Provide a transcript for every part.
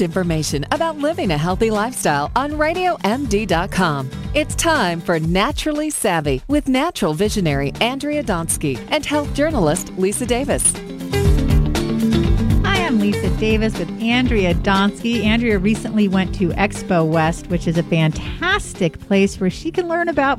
latest information about living a healthy lifestyle on RadioMD.com. It's time for Naturally Savvy with natural visionary Andrea Donsky and health journalist Lisa Davis. Hi, I'm Lisa Davis with Andrea Donsky. Andrea recently went to Expo West, which is a fantastic place where she learned about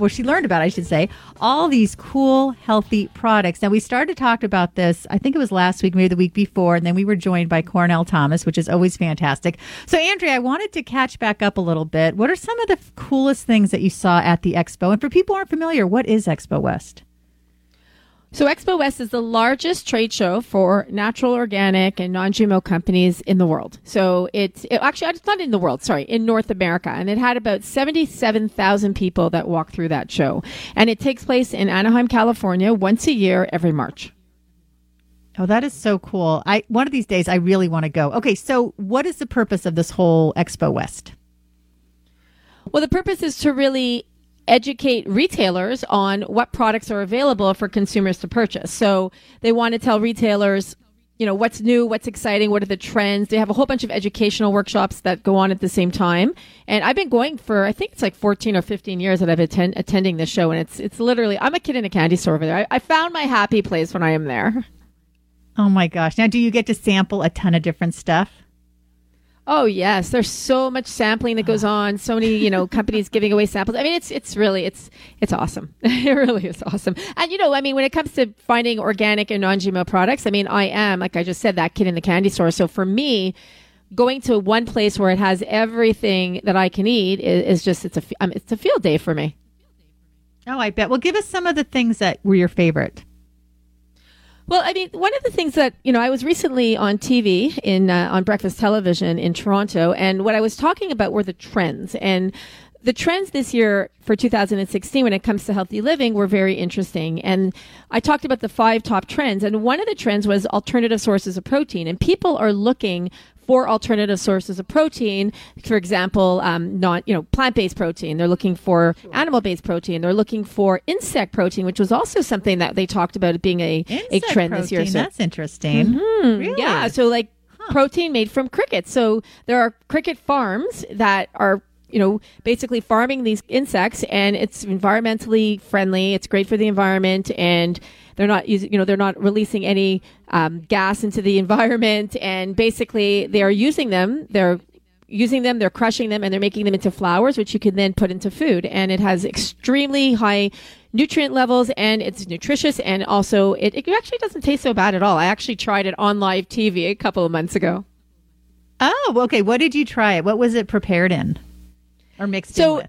all these cool, healthy products. Now, we started to talk about this, I think it was last week, maybe the week before, and then we were joined by Cornell Thomas, which is always fantastic. So, Andrea, I wanted to catch back up a little bit. What are some of the coolest things that you saw at the Expo? And for people who aren't familiar, what is Expo West? So Expo West is the largest trade show for natural, organic, and non-GMO companies in the world. So in North America. And it had about 77,000 people that walked through that show. And it takes place in Anaheim, California, once a year, every March. Oh, that is so cool. One of these days, I really want to go. Okay, so what is the purpose of this whole Expo West? Well, the purpose is to really educate retailers on what products are available for consumers to purchase. So they want to tell retailers, you know, what's new, what's exciting, what are the trends. They have a whole bunch of educational workshops that go on at the same time. And I've been going for, I think it's like 14 or 15 years that I've attending this show. And it's literally, I'm a kid in a candy store over there. I found my happy place when I am there. Oh my gosh. Now, do you get to sample a ton of different stuff? Oh, yes. There's so much sampling that goes on. So many, companies giving away samples. I mean, it's really awesome. It really is awesome. And, when it comes to finding organic and non-GMO products, I am, like I just said, that kid in the candy store. So for me, going to one place where it has everything that I can eat it's a field day for me. Oh, I bet. Well, give us some of the things that were your favorite. Well, one of the things that, I was recently on TV on Breakfast Television in Toronto, and what I was talking about were the trends. And the trends this year for 2016 when it comes to healthy living were very interesting. And I talked about the 5 top trends, and one of the trends was alternative sources of protein. And people are looking for alternative sources of protein, for example, plant-based protein. They're looking for animal-based protein. They're looking for insect protein, which was also something that they talked about it being a trend protein this year. So that's interesting. Mm-hmm. Really? Yeah. So protein made from crickets. So there are cricket farms that are basically farming these insects, and it's environmentally friendly. It's great for the environment, and they're not using, they're not releasing any gas into the environment. And basically, they are using them. They're using them. They're crushing them, and they're making them into flours, which you can then put into food. And it has extremely high nutrient levels, and it's nutritious, and also it actually doesn't taste so bad at all. I actually tried it on live TV a couple of months ago. Oh, okay. What did you try it? What was it prepared in? Or mixed in with.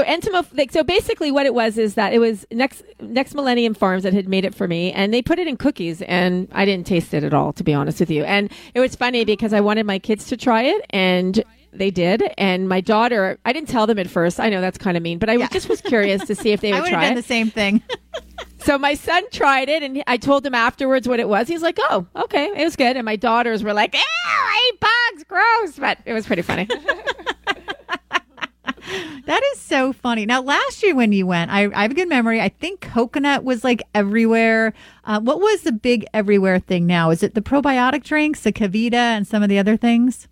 So basically what it was is that it was Next Millennium Farms that had made it for me, and they put it in cookies, and I didn't taste it at all, to be honest with you. And it was funny because I wanted my kids to try it, and they did. And my daughter, I didn't tell them at first. I know that's kind of mean, but I just was curious to see if they would try it. I would have done the same thing. So my son tried it, and I told him afterwards what it was. He's like, oh, okay, it was good. And my daughters were like, ew, I eat bugs, gross. But it was pretty funny. That is so funny. Now, last year when you went, I have a good memory. I think coconut was everywhere. What was the big everywhere thing now? Is it the probiotic drinks, the Kavita, and some of the other things?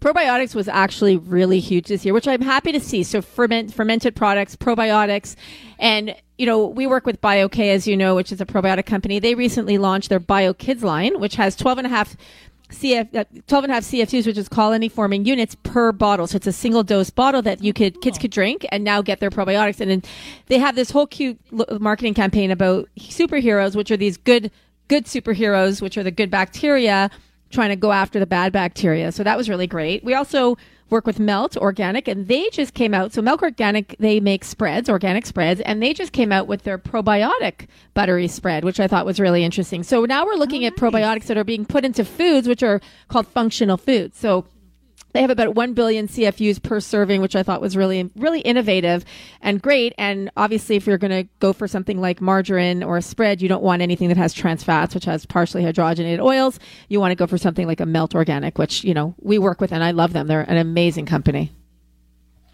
Probiotics was actually really huge this year, which I'm happy to see. So fermented products, probiotics, and we work with BioK, as you know, which is a probiotic company. They recently launched their BioKids line, which has 12 and a half CFUs, which is colony forming units per bottle. So it's a single dose bottle that kids could drink and now get their probiotics. And then they have this whole cute marketing campaign about superheroes, which are these good superheroes, which are the good bacteria trying to go after the bad bacteria. So that was really great. We also work with Melt Organic, and they just came out. So Melt Organic, they make organic spreads, and they just came out with their probiotic buttery spread, which I thought was really interesting. So now we're looking at probiotics that are being put into foods, which are called functional foods. So they have about 1 billion CFUs per serving, which I thought was really, really innovative and great. And obviously, if you're going to go for something like margarine or a spread, you don't want anything that has trans fats, which has partially hydrogenated oils. You want to go for something like a Melt Organic, which, we work with, and I love them. They're an amazing company.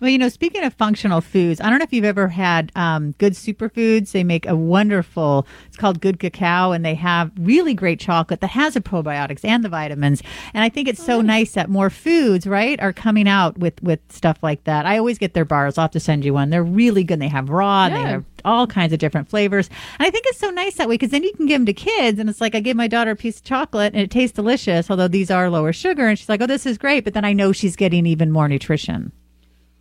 Well, you know, speaking of functional foods, I don't know if you've ever had Good Superfoods. They make a wonderful, it's called Good Cacao, and they have really great chocolate that has the probiotics and the vitamins. And I think it's so nice that more foods, right, are coming out with stuff like that. I always get their bars. I'll have to send you one. They're really good. They have raw, and they have all kinds of different flavors. And I think it's so nice that way because then you can give them to kids, and it's like I gave my daughter a piece of chocolate, and it tastes delicious, although these are lower sugar. And she's like, oh, this is great. But then I know she's getting even more nutrition.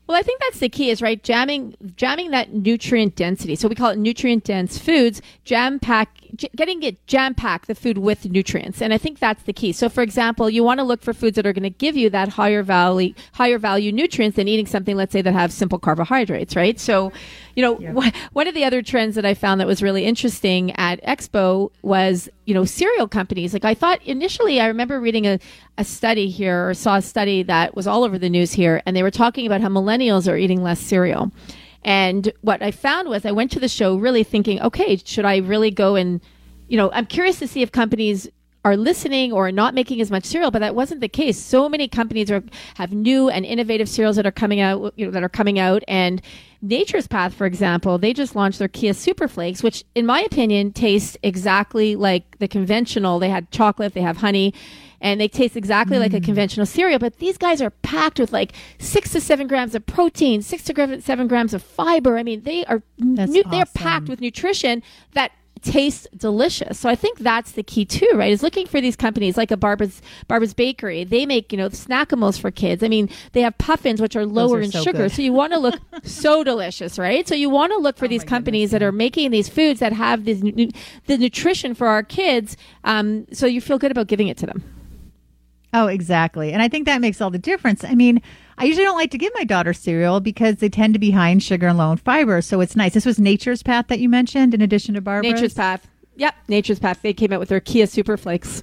Well, I think that's the key is, right, jamming that nutrient density. So we call it nutrient-dense foods, jam-pack the food with nutrients. And I think that's the key. So, for example, you want to look for foods that are going to give you that higher value nutrients than eating something, let's say, that have simple carbohydrates, right? So, you know, one of the other trends that I found that was really interesting at Expo was, you know, cereal companies. Like I thought initially, I remember reading a study here or saw a study that was all over the news here, and they were talking about how millennials are eating less cereal. And what I found was I went to the show really thinking, okay, should I really go and, you know, I'm curious to see if companies are listening or not making as much cereal, but that wasn't the case. So many companies have new and innovative cereals that are coming out, you know, and Nature's Path, for example, they just launched their Chia Super Flakes, which in my opinion tastes exactly like the conventional. They had chocolate, they have honey, and they taste exactly like a conventional cereal. But these guys are packed with like 6 to 7 grams of protein, 6 to 7 grams of fiber. I mean, they are they're packed with nutrition that tastes delicious. So I think that's the key too, right? Is looking for these companies like a Barbara's Bakery. They make, you know, Snackimals for kids. I mean, they have puffins, which are lower in sugar. So you want to look so delicious, right? So you want to look for these companies that are making these foods that have this the nutrition for our kids. So you feel good about giving it to them. Oh, exactly. And I think that makes all the difference. I mean, I usually don't like to give my daughter cereal because they tend to be high in sugar and low in fiber. So it's nice. This was Nature's Path that you mentioned in addition to Barbara's? Nature's Path. Yep. Nature's Path. They came out with their Chia Super Flakes.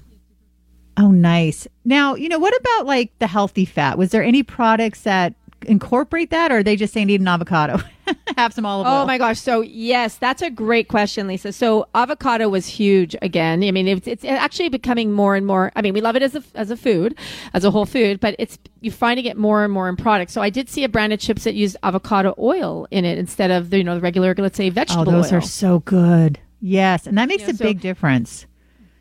Oh, nice. Now, you know, what about like the healthy fat? Was there any products that incorporate that, or are they just saying eat an avocado? Have some olive oil. Oh my gosh. So yes, that's a great question, Lisa. So avocado was huge again. I mean, it's actually becoming more and more. I mean, we love it as a food, as a whole food, but you're finding it more and more in products. So I did see a brand of chips that used avocado oil in it instead of the, you know, the regular, let's say, vegetable oil. Oh, those are so good. Yes. And that makes a big difference.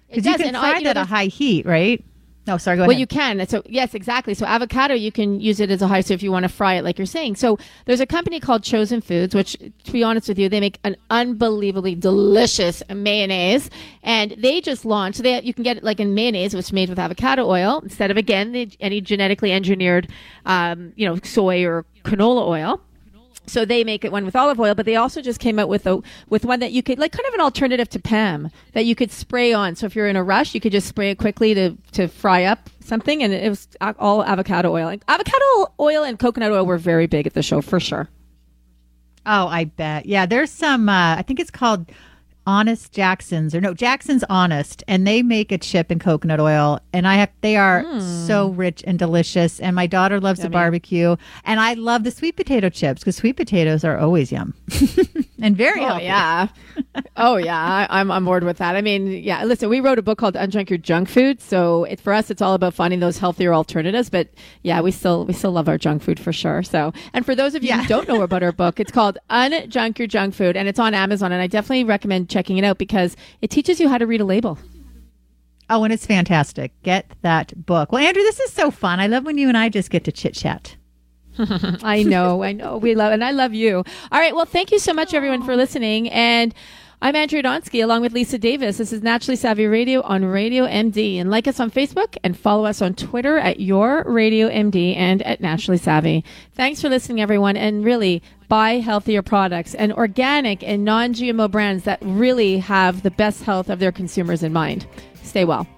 Because you can fry that at a high heat, right? No, sorry, go ahead. Well, you can. So, yes, exactly. So avocado, you can use it as a high, so if you want to fry it like you're saying. So there's a company called Chosen Foods, which, to be honest with you, they make an unbelievably delicious mayonnaise. And they just launched. So you can get it like in mayonnaise, which is made with avocado oil instead of, again, any genetically engineered, you know, soy or canola oil. So they make it one with olive oil, but they also just came out with one that you could, like, kind of an alternative to PAM that you could spray on. So if you're in a rush, you could just spray it quickly to fry up something, and it was all avocado oil. And avocado oil and coconut oil were very big at the show for sure. Oh, I bet. Yeah, there's some. I think it's called Jackson's Honest, and they make a chip in coconut oil, and they are so rich and delicious, and my daughter loves the barbecue, and I love the sweet potato chips because sweet potatoes are always yum and very healthy. Oh yeah, I'm on board with that. I mean, yeah, listen, we wrote a book called Unjunk Your Junk Food, so for us it's all about finding those healthier alternatives, but yeah, we still love our junk food for sure. So, and for those of you who don't know about our book, it's called Unjunk Your Junk Food, and it's on Amazon, and I definitely recommend checking it out because it teaches you how to read a label. Oh, and it's fantastic. Get that book. Well, Andrew, this is so fun. I love when you and I just get to chit chat. I know. And I love you. All right. Well, thank you so much, everyone, for listening. And I'm Andrea Donsky along with Lisa Davis. This is Naturally Savvy Radio on Radio MD. And like us on Facebook and follow us on Twitter at Your Radio MD and at Naturally Savvy. Thanks for listening, everyone. And really, buy healthier products and organic and non-GMO brands that really have the best health of their consumers in mind. Stay well.